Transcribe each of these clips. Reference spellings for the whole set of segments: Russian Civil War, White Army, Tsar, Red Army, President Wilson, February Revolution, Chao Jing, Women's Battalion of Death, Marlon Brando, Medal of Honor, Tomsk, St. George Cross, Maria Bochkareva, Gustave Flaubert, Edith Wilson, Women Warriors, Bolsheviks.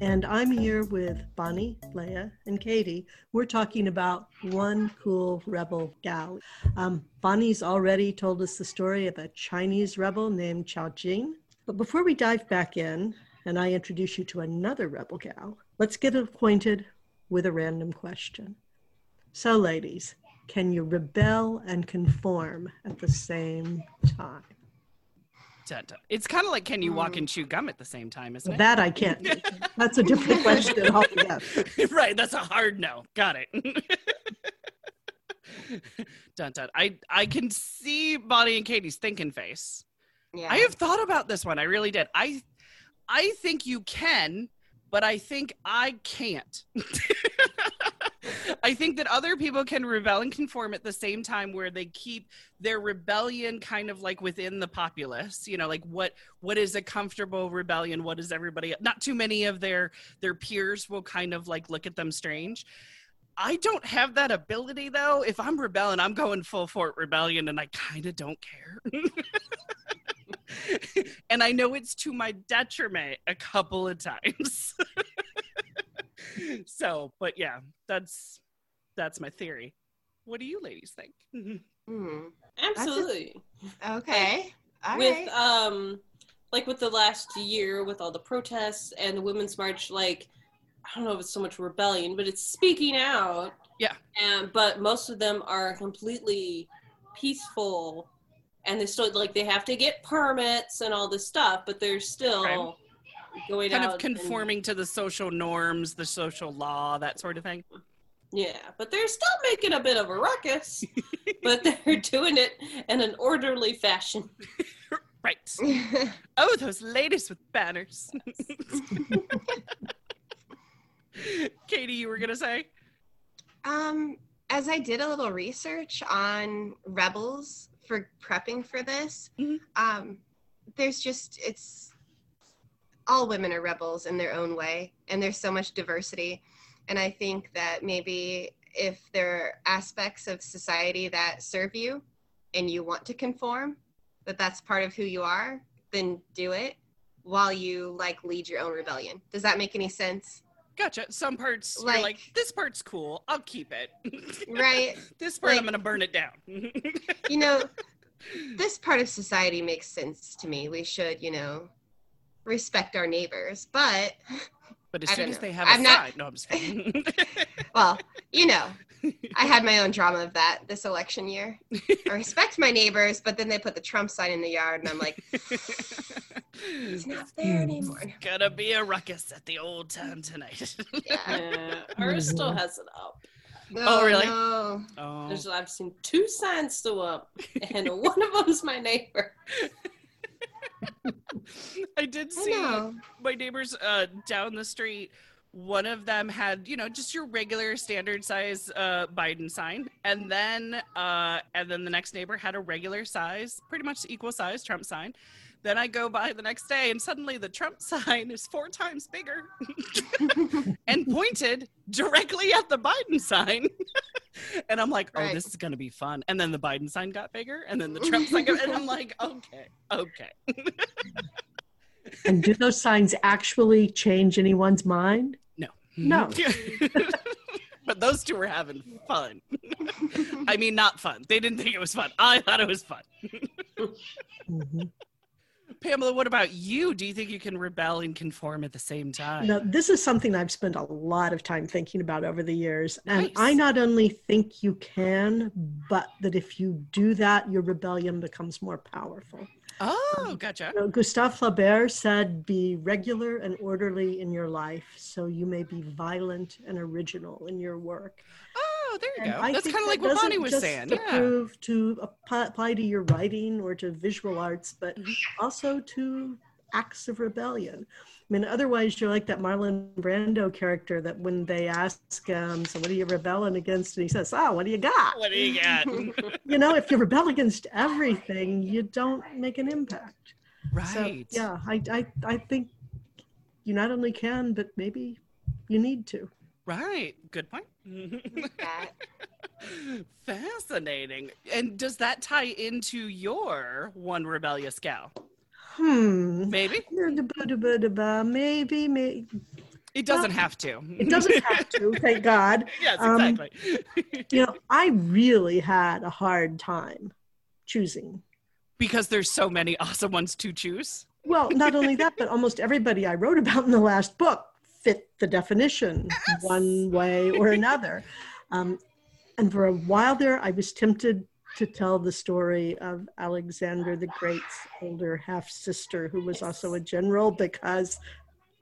and I'm here with Bonnie, Leia, and Katie. We're talking about one cool rebel gal. Bonnie's already told us the story of a Chinese rebel named Chao Jing. But before we dive back in, and I introduce you to another rebel gal, let's get acquainted with a random question. So, ladies, can you rebel and conform at the same time? It's kind of like, can you walk and chew gum at the same time, isn't it? That I can't. That's a different question. Right, that's a hard no. Got it. I can see Bonnie and Katie's thinking face. Yeah. I have thought about this one. I really did. I think you can, but I think I can't. I think that other people can rebel and conform at the same time, where they keep their rebellion kind of like within the populace, you know, like what is a comfortable rebellion? What is everybody, not too many of their peers will kind of like look at them strange. I don't have that ability though. If I'm rebelling, I'm going full fort rebellion and I kind of don't care. And I know it's to my detriment a couple of times. So, but yeah, that's my theory. What do you ladies think? Mm-hmm. Absolutely. Okay. All right. Like with the last year, with all the protests and the Women's March, like, I don't know if it's so much rebellion, but it's speaking out. Yeah. But most of them are completely peaceful, and they still, like, they have to get permits and all this stuff, but they're still... right. Going kind of conforming to the social norms, the social law, that sort of thing. Yeah, but they're still making a bit of a ruckus, but they're doing it in an orderly fashion. Right. Oh, those ladies with banners. Katie, you were going to say? As I did a little research on rebels for prepping for this, there's just, it's... all women are rebels in their own way, and there's so much diversity. And I think that maybe if there are aspects of society that serve you and you want to conform, that that's part of who you are, then do it while you like lead your own rebellion. Does that make any sense? Gotcha. Some parts like, you're like, this part's cool, I'll keep it. Right. This part, like, I'm gonna burn it down. You know, this part of society makes sense to me. We should, you know, respect our neighbors, but as soon as they have a side, no, I'm just kidding. Well, you know, I had my own drama of that this election year. I respect my neighbors, but then they put the Trump sign in the yard, and I'm like, it's not there anymore. It's gonna be a ruckus at the old town tonight. Yeah. Ours still has it up. No, oh, really? No. Oh. I've seen two signs still up, and one of them is my neighbor. I did see my neighbors down the street. One of them had, you know, just your regular standard size Biden sign. And then the next neighbor had a regular size, pretty much equal size Trump sign. Then I go by the next day and suddenly the Trump sign is 4 times bigger and pointed directly at the Biden sign. And I'm like, oh, right. This is going to be fun. And then the Biden sign got bigger and then the Trump sign got and I'm like, okay. And do those signs actually change anyone's mind? No. But those two were having fun. I mean, not fun. They didn't think it was fun. I thought it was fun. Mm-hmm. Pamela, what about you? Do you think you can rebel and conform at the same time? No, this is something I've spent a lot of time thinking about over the years. Nice. And I not only think you can, but that if you do that, your rebellion becomes more powerful. Oh, gotcha. You know, Gustave Flaubert said, be regular and orderly in your life, so you may be violent and original in your work. Oh, there you go. That's kind of like what Bonnie was saying. To apply to your writing or to visual arts, but also to acts of rebellion. I mean, otherwise you're like that Marlon Brando character that when they ask him, so what are you rebelling against? And he says, oh, what do you got? What do you got? You know, if you rebel against everything, you don't make an impact. Right. So, yeah, I think you not only can, but maybe you need to. Right. Good point. Fascinating. And does that tie into your one rebellious gal? Maybe? Maybe. It doesn't have to. It doesn't have to, thank God. Yes, exactly. You know, I really had a hard time choosing. Because there's so many awesome ones to choose? Well, not only that, but almost everybody I wrote about in the last book fit the definition one way or another. And for a while there, I was tempted to tell the story of Alexander the Great's older half-sister, who was also a general, because,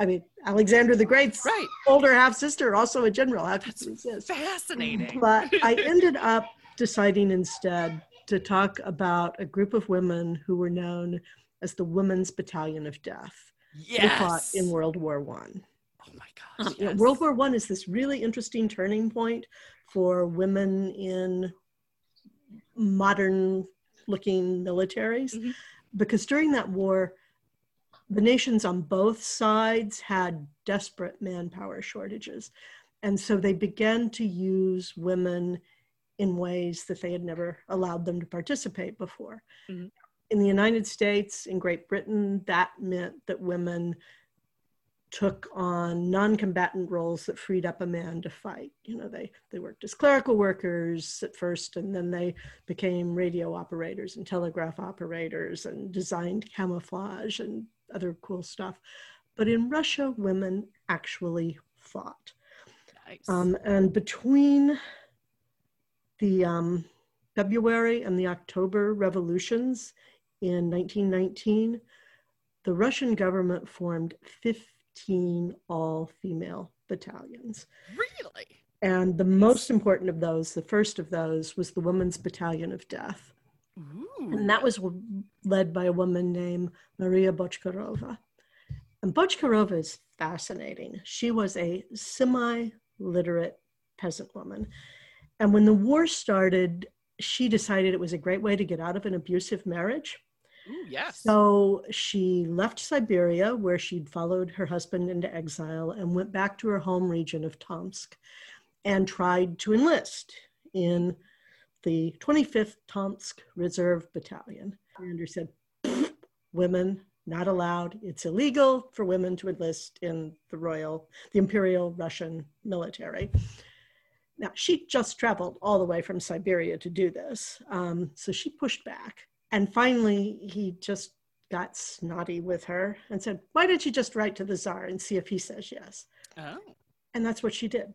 I mean, Alexander the Great's older half-sister, also a general. That's fascinating. But I ended up deciding instead to talk about a group of women who were known as the Women's Battalion of Death. Yes. Who fought in World War I. Oh my gosh. Yes. World War I is this really interesting turning point for women in modern looking militaries, mm-hmm. because during that war, the nations on both sides had desperate manpower shortages. And so they began to use women in ways that they had never allowed them to participate before. Mm-hmm. In the United States, in Great Britain, that meant that women took on non-combatant roles that freed up a man to fight. You know, they worked as clerical workers at first, and then they became radio operators and telegraph operators and designed camouflage and other cool stuff. But in Russia, women actually fought. Nice. And between the February and the October revolutions in 1919, the Russian government formed 15 all-female battalions. Really? And the most important of those, the first of those, was the Women's Battalion of Death. Ooh. And that was led by a woman named Maria Bochkareva. And Bochkareva is fascinating. She was a semi-literate peasant woman. And when the war started, she decided it was a great way to get out of an abusive marriage. Ooh, yes. So she left Siberia, where she'd followed her husband into exile, and went back to her home region of Tomsk and tried to enlist in the 25th Tomsk Reserve Battalion. Commander said, women not allowed. It's illegal for women to enlist in the Imperial Russian military. Now, she just traveled all the way from Siberia to do this. So she pushed back. And finally, he just got snotty with her and said, why don't you just write to the Tsar and see if he says yes? Oh. And that's what she did.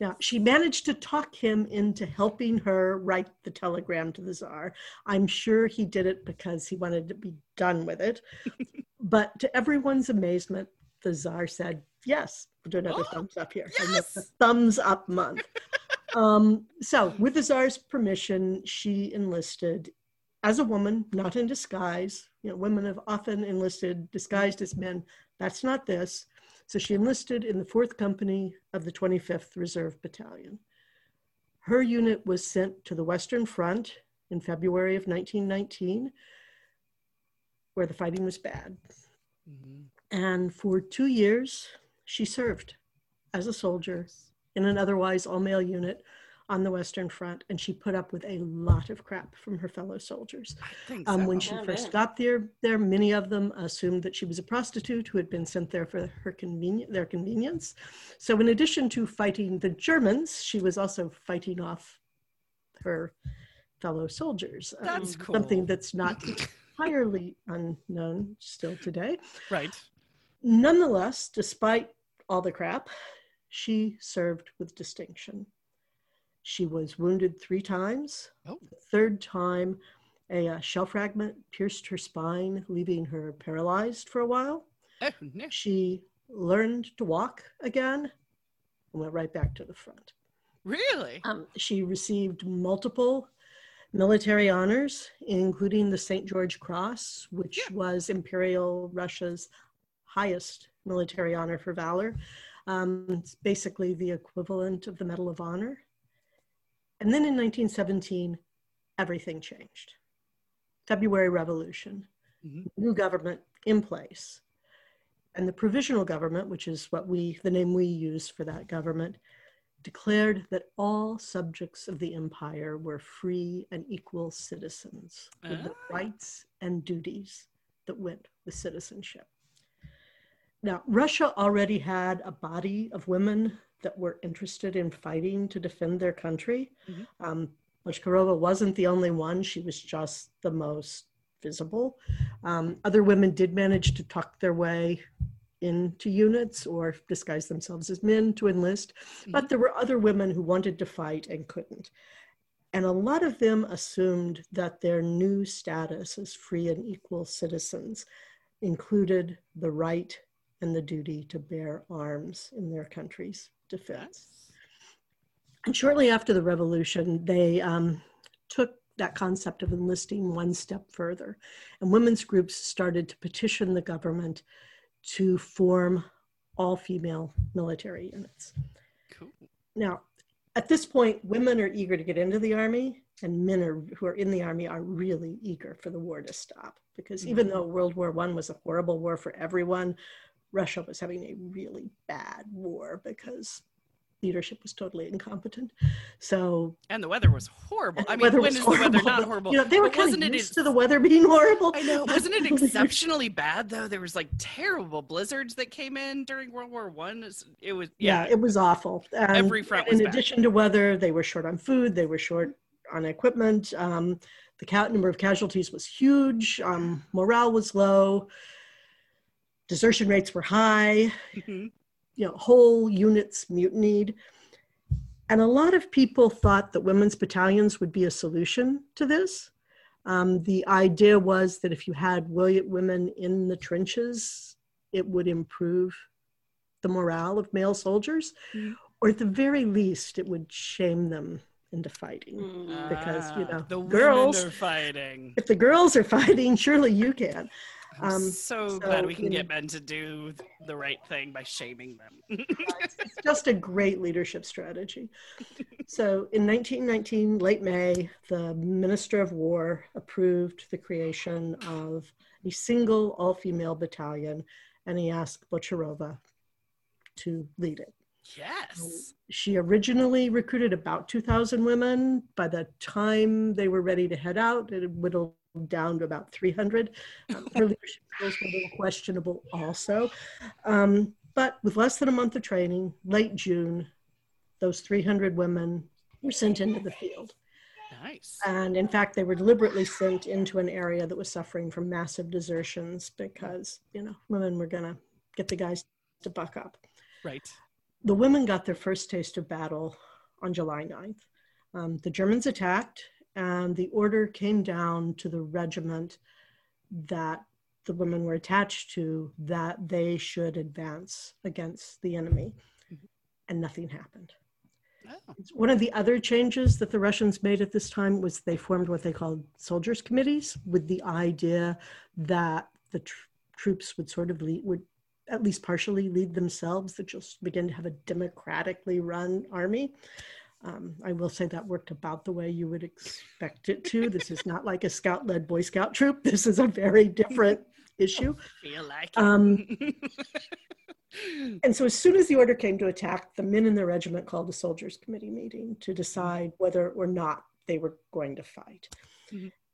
Now, she managed to talk him into helping her write the telegram to the Tsar. I'm sure he did it because he wanted to be done with it. But to everyone's amazement, the Tsar said, yes, we'll do another thumbs up here. Yes! The thumbs up month. So with the Tsar's permission, she enlisted as a woman, not in disguise. You know, women have often enlisted disguised as men. That's not this. So she enlisted in the 4th Company of the 25th Reserve Battalion. Her unit was sent to the Western Front in February of 1919, where the fighting was bad. Mm-hmm. And for 2 years, she served as a soldier in an otherwise all-male unit on the Western Front, and she put up with a lot of crap from her fellow soldiers. I think so. When she first got there, many of them assumed that she was a prostitute who had been sent there for their convenience. So in addition to fighting the Germans, she was also fighting off her fellow soldiers. That's cool. Something that's not entirely unknown still today. Right. Nonetheless, despite all the crap, she served with distinction. She was wounded 3 times. Oh. The 3rd time, a shell fragment pierced her spine, leaving her paralyzed for a while. Oh, no. She learned to walk again and went right back to the front. Really? She received multiple military honors, including the St. George Cross, which was Imperial Russia's highest military honor for valor. It's basically the equivalent of the Medal of Honor. And then in 1917, everything changed. February Revolution, new government in place. And the provisional government, which is what the name we use for that government, declared that all subjects of the empire were free and equal citizens with the rights and duties that went with citizenship. Now, Russia already had a body of women that were interested in fighting to defend their country. Bochkareva wasn't the only one. She was just the most visible. Other women did manage to tuck their way into units or disguise themselves as men to enlist, but there were other women who wanted to fight and couldn't. And a lot of them assumed that their new status as free and equal citizens included the right and the duty to bear arms in their country's defense. And shortly after the revolution, they took that concept of enlisting one step further. And women's groups started to petition the government to form all-female military units. Cool. Now, at this point, women are eager to get into the army, and men who are in the army are really eager for the war to stop, because even though World War I was a horrible war for everyone, Russia was having a really bad war because leadership was totally incompetent. So, and the weather was horrible. I mean, when is the weather not horrible? You know, they were kind of used to the weather being horrible. I know. Wasn't it exceptionally bad though? There was like terrible blizzards that came in during World War I. It was it was awful. Every front was bad. In addition to weather, they were short on food. They were short on equipment. The number of casualties was huge. Morale was low. Desertion rates were high. You know, whole units mutinied. And a lot of people thought that women's battalions would be a solution to this. The idea was that if you had women in the trenches, it would improve the morale of male soldiers, or at the very least, it would shame them into fighting. Because, you know, the girls are fighting. If the girls are fighting, surely you can. I'm so glad we can get men to do the right thing by shaming them. It's just a great leadership strategy. So in 1919, late May, the Minister of War approved the creation of a single all-female battalion, and he asked Bochkareva to lead it. Yes. She originally recruited about 2,000 women. By the time they were ready to head out, it would down to about 300. Her leadership skills were a little questionable also. But with less than a month of training, late June, those 300 women were sent into the field. Nice. And in fact, they were deliberately sent into an area that was suffering from massive desertions because, you know, women were going to get the guys to buck up. Right. The women got their first taste of battle on July 9th. The Germans attacked, and the order came down to the regiment that the women were attached to that they should advance against the enemy, and nothing happened. Oh. One of the other changes that the Russians made at this time was they formed what they called soldiers' committees, with the idea that the troops would sort of would at least partially lead themselves, that you'll begin to have a democratically run army. I will say that worked about the way you would expect it to. This is not like a scout-led Boy Scout troop. This is a very different issue. I feel like And so as soon as the order came to attack, the men in the regiment called a soldiers' committee meeting to decide whether or not they were going to fight.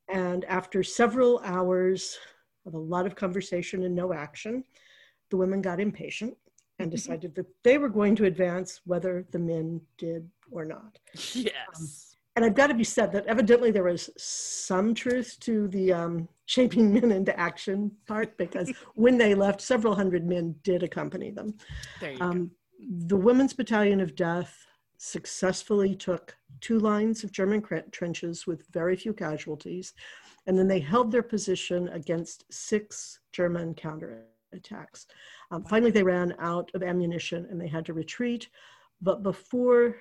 And after several hours of a lot of conversation and no action, the women got impatient and decided that they were going to advance whether the men did or not. Yes. And I've got to be said that evidently there was some truth to the shaping men into action part, because when they left, several hundred men did accompany them. There you go. The Women's Battalion of Death successfully took two lines of German trenches with very few casualties, and then they held their position against 6 German counterattacks. Finally, they ran out of ammunition and they had to retreat. But before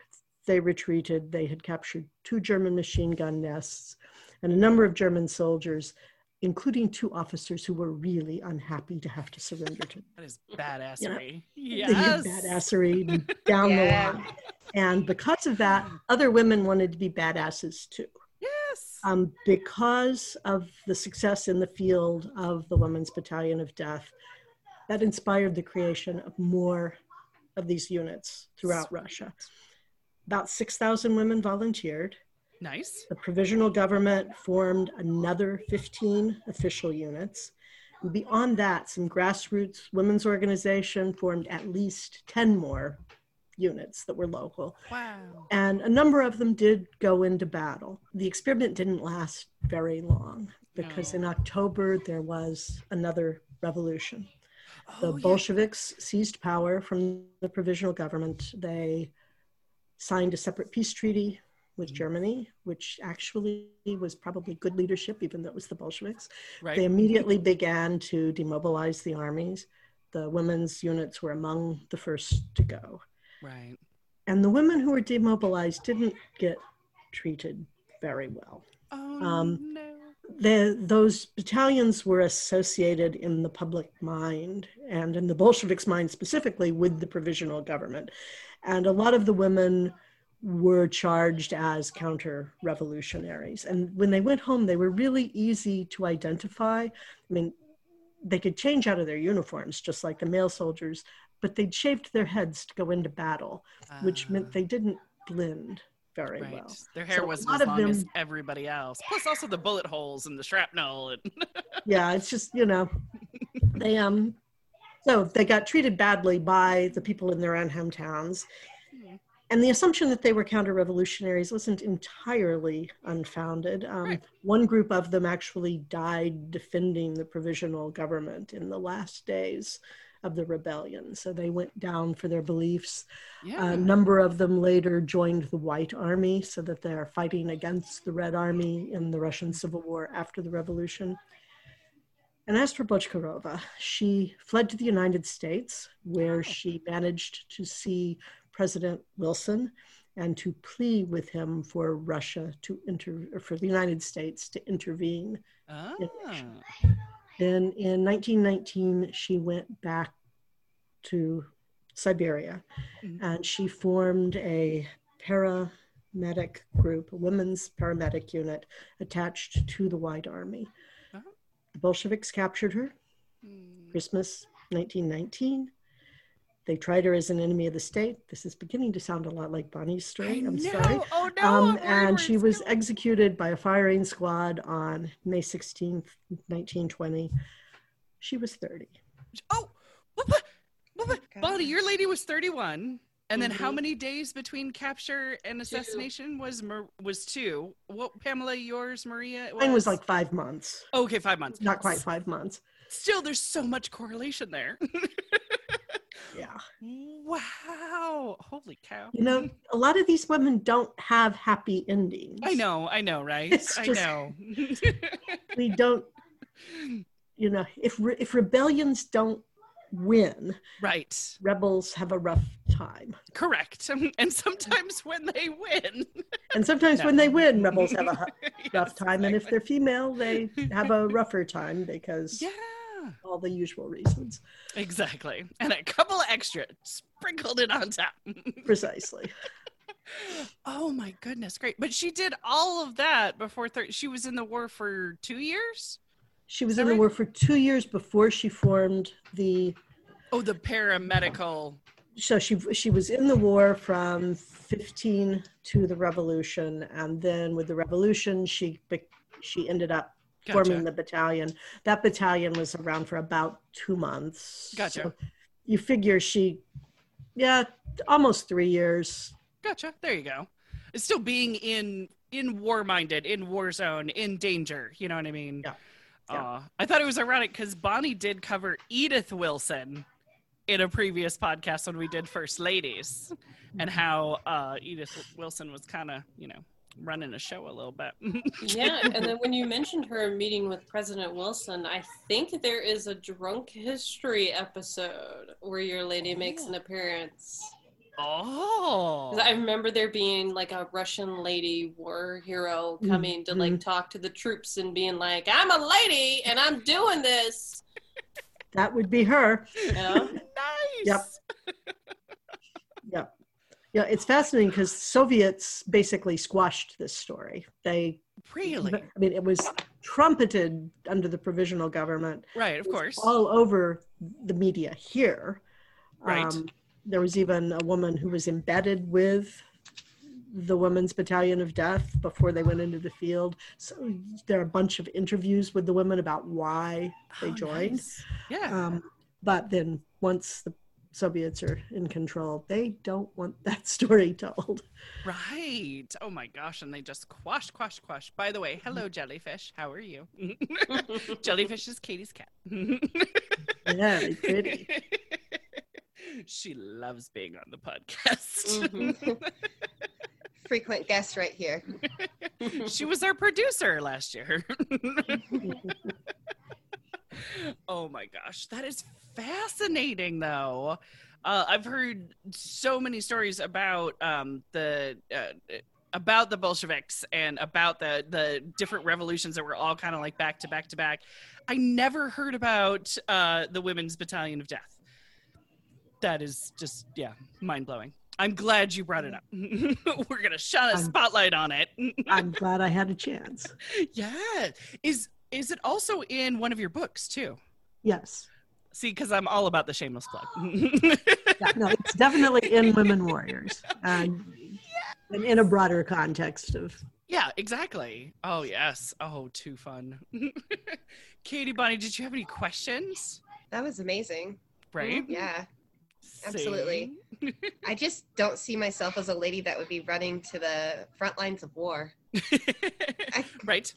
they retreated. They had captured 2 German machine gun nests and a number of German soldiers, including 2 officers who were really unhappy to have to surrender to them. That is badassery. You know, yes. Badassery down yeah. the line. And because of that, other women wanted to be badasses too. Yes. Because of the success in the field of the Women's Battalion of Death, that inspired the creation of more of these units throughout Sweet. Russia. About 6,000 women volunteered. Nice. The provisional government formed another 15 official units. And beyond that, some grassroots women's organization formed at least 10 more units that were local. Wow. And a number of them did go into battle. The experiment didn't last very long because in October, there was another revolution. The Bolsheviks seized power from the provisional government. They signed a separate peace treaty with Germany, which actually was probably good leadership, even though it was the Bolsheviks. Right. They immediately began to demobilize the armies. The women's units were among the first to go. Right. And the women who were demobilized didn't get treated very well. Oh, no. Those battalions were associated in the public mind and in the Bolsheviks' mind specifically with the provisional government. And a lot of the women were charged as counter-revolutionaries. And when they went home, they were really easy to identify. I mean, they could change out of their uniforms, just like the male soldiers, but they'd shaved their heads to go into battle, which meant they didn't blend very right. well. Their hair wasn't as long as everybody else. Plus also the bullet holes and the shrapnel. And yeah, it's just, you know, they, so they got treated badly by the people in their own hometowns. And the assumption that they were counter-revolutionaries wasn't entirely unfounded. Right. One group of them actually died defending the provisional government in the last days of the rebellion. So they went down for their beliefs. Yeah. A number of them later joined the White Army so that they are fighting against the Red Army in the Russian Civil War after the revolution. And as for Bochkareva, she fled to the United States, where she managed to see President Wilson and to plead with him for Russia to for the United States to intervene. Ah. In Russia. Then in 1919, she went back to Siberia and she formed a paramedic group, a women's paramedic unit attached to the White Army. Uh-huh. The Bolsheviks captured her, Christmas 1919. They tried her as an enemy of the state. This is beginning to sound a lot like Bonnie's story. I'm sorry. Oh, no, and she was executed by a firing squad on May 16th, 1920. She was 30. Oh, Bonnie, your lady was 31. And then how many days between capture and assassination was 2? What, Pamela, yours, Maria? Mine was like 5 months. Oh, okay, 5 months. Not quite 5 months. Still, there's so much correlation there. Yeah. Wow. Holy cow. You know, a lot of these women don't have happy endings. I know, right? I know. We don't, you know, if rebellions don't win, right, rebels have a rough time. Correct. And sometimes when they win. And sometimes when they win, rebels have a rough time. Exactly. And if they're female, they have a rougher time because... Yeah. All the usual reasons. Exactly. And a couple extra sprinkled it on top. Precisely. Oh my goodness. Great. But she did all of that before she was in the war for 2 years? She was in the war for 2 years before she formed the... Oh, the paramedical. So she was in the war from 15 to the revolution. And then with the revolution, she ended up forming the battalion. That battalion was around for about 2 months. Gotcha. So you figure almost 3 years. Gotcha. There you go. It's still being in war-minded, in war zone, in danger. You know what I mean? Yeah. I thought it was ironic because Bonnie did cover Edith Wilson in a previous podcast when we did First Ladies and how Edith Wilson was kind of, you know, running a show a little bit. Yeah, and then when you mentioned her meeting with President Wilson, I think there is a drunk history episode where your lady makes an appearance. Oh, I remember there being like a Russian lady war hero coming to like talk to the troops and being like, I'm a lady and I'm doing this. That would be her. Yeah. Nice. Yep. Yeah, it's fascinating because Soviets basically squashed this story. They really, I mean, it was trumpeted under the provisional government. Right, of course. All over the media here. Right. There was even a woman who was embedded with the Women's Battalion of Death before they went into the field. So there are a bunch of interviews with the women about why they joined. Nice. Yeah. But then once the Soviets are in control, they don't want that story told. Right. Oh my gosh. And they just quash. By the way, hello, Jellyfish. How are you? Jellyfish is Katie's cat. Yeah, pretty. She loves being on the podcast. Frequent guest right here. She was our producer last year. Oh my gosh, that is fascinating though. I've heard so many stories about the Bolsheviks and about the different revolutions that were all kind of like back to back. I never heard about the Women's Battalion of Death. That is just, yeah, mind-blowing. I'm glad you brought it up. We're going to shine a spotlight on it. I'm glad I had a chance. Yeah. Is it also in one of your books, too? Yes. See, because I'm all about the shameless plug. Yeah, no, it's definitely in Women Warriors. And in a broader context of... Yeah, exactly. Oh, yes. Oh, too fun. Katie, Bonnie, did you have any questions? That was amazing. Right? Yeah. Absolutely. I just don't see myself as a lady that would be running to the front lines of war. Right.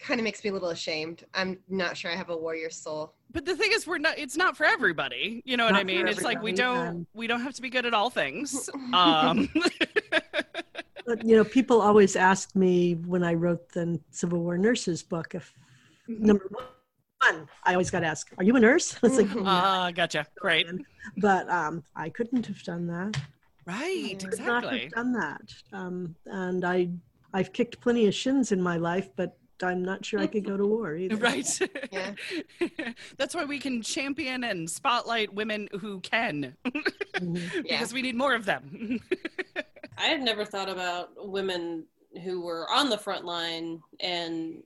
Kind of makes me a little ashamed. I'm not sure I have a warrior soul. But the thing is, it's not for everybody. You know what I mean? It's like we don't have to be good at all things. But, you know, people always ask me when I wrote the Civil War Nurses book if number one, I always got to ask, are you a nurse? It's like, gotcha. Right. But I couldn't have done that. Right. Exactly. I could not have done that. And I've kicked plenty of shins in my life, but I'm not sure I could go to war either. Right. Yeah. That's why we can champion and spotlight women who can. Because we need more of them. I had never thought about women who were on the front line and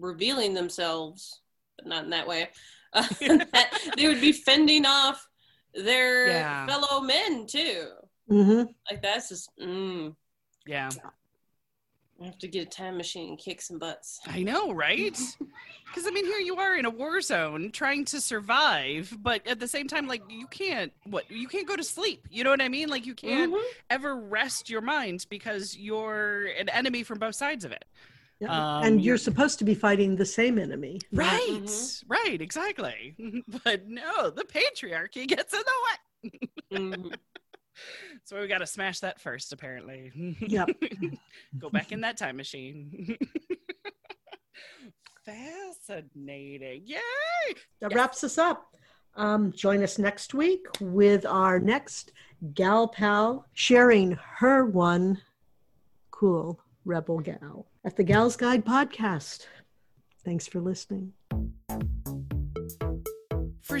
revealing themselves. Not in that way, that they would be fending off their fellow men too. Like that's just, I have to get a time machine and kick some butts. I know, right? Because I mean, here you are in a war zone trying to survive, but at the same time, like you can't go to sleep. You know what I mean? Like you can't ever rest your mind because you're an enemy from both sides of it. Yeah. And you're supposed to be fighting the same enemy. Right, right, exactly. But no, the patriarchy gets in the way. So we got to smash that first, apparently. Yep. Go back in that time machine. Fascinating. Yay! That wraps us up. Join us next week with our next gal pal sharing her one cool rebel gal. At the Gals Guide podcast. Thanks for listening. For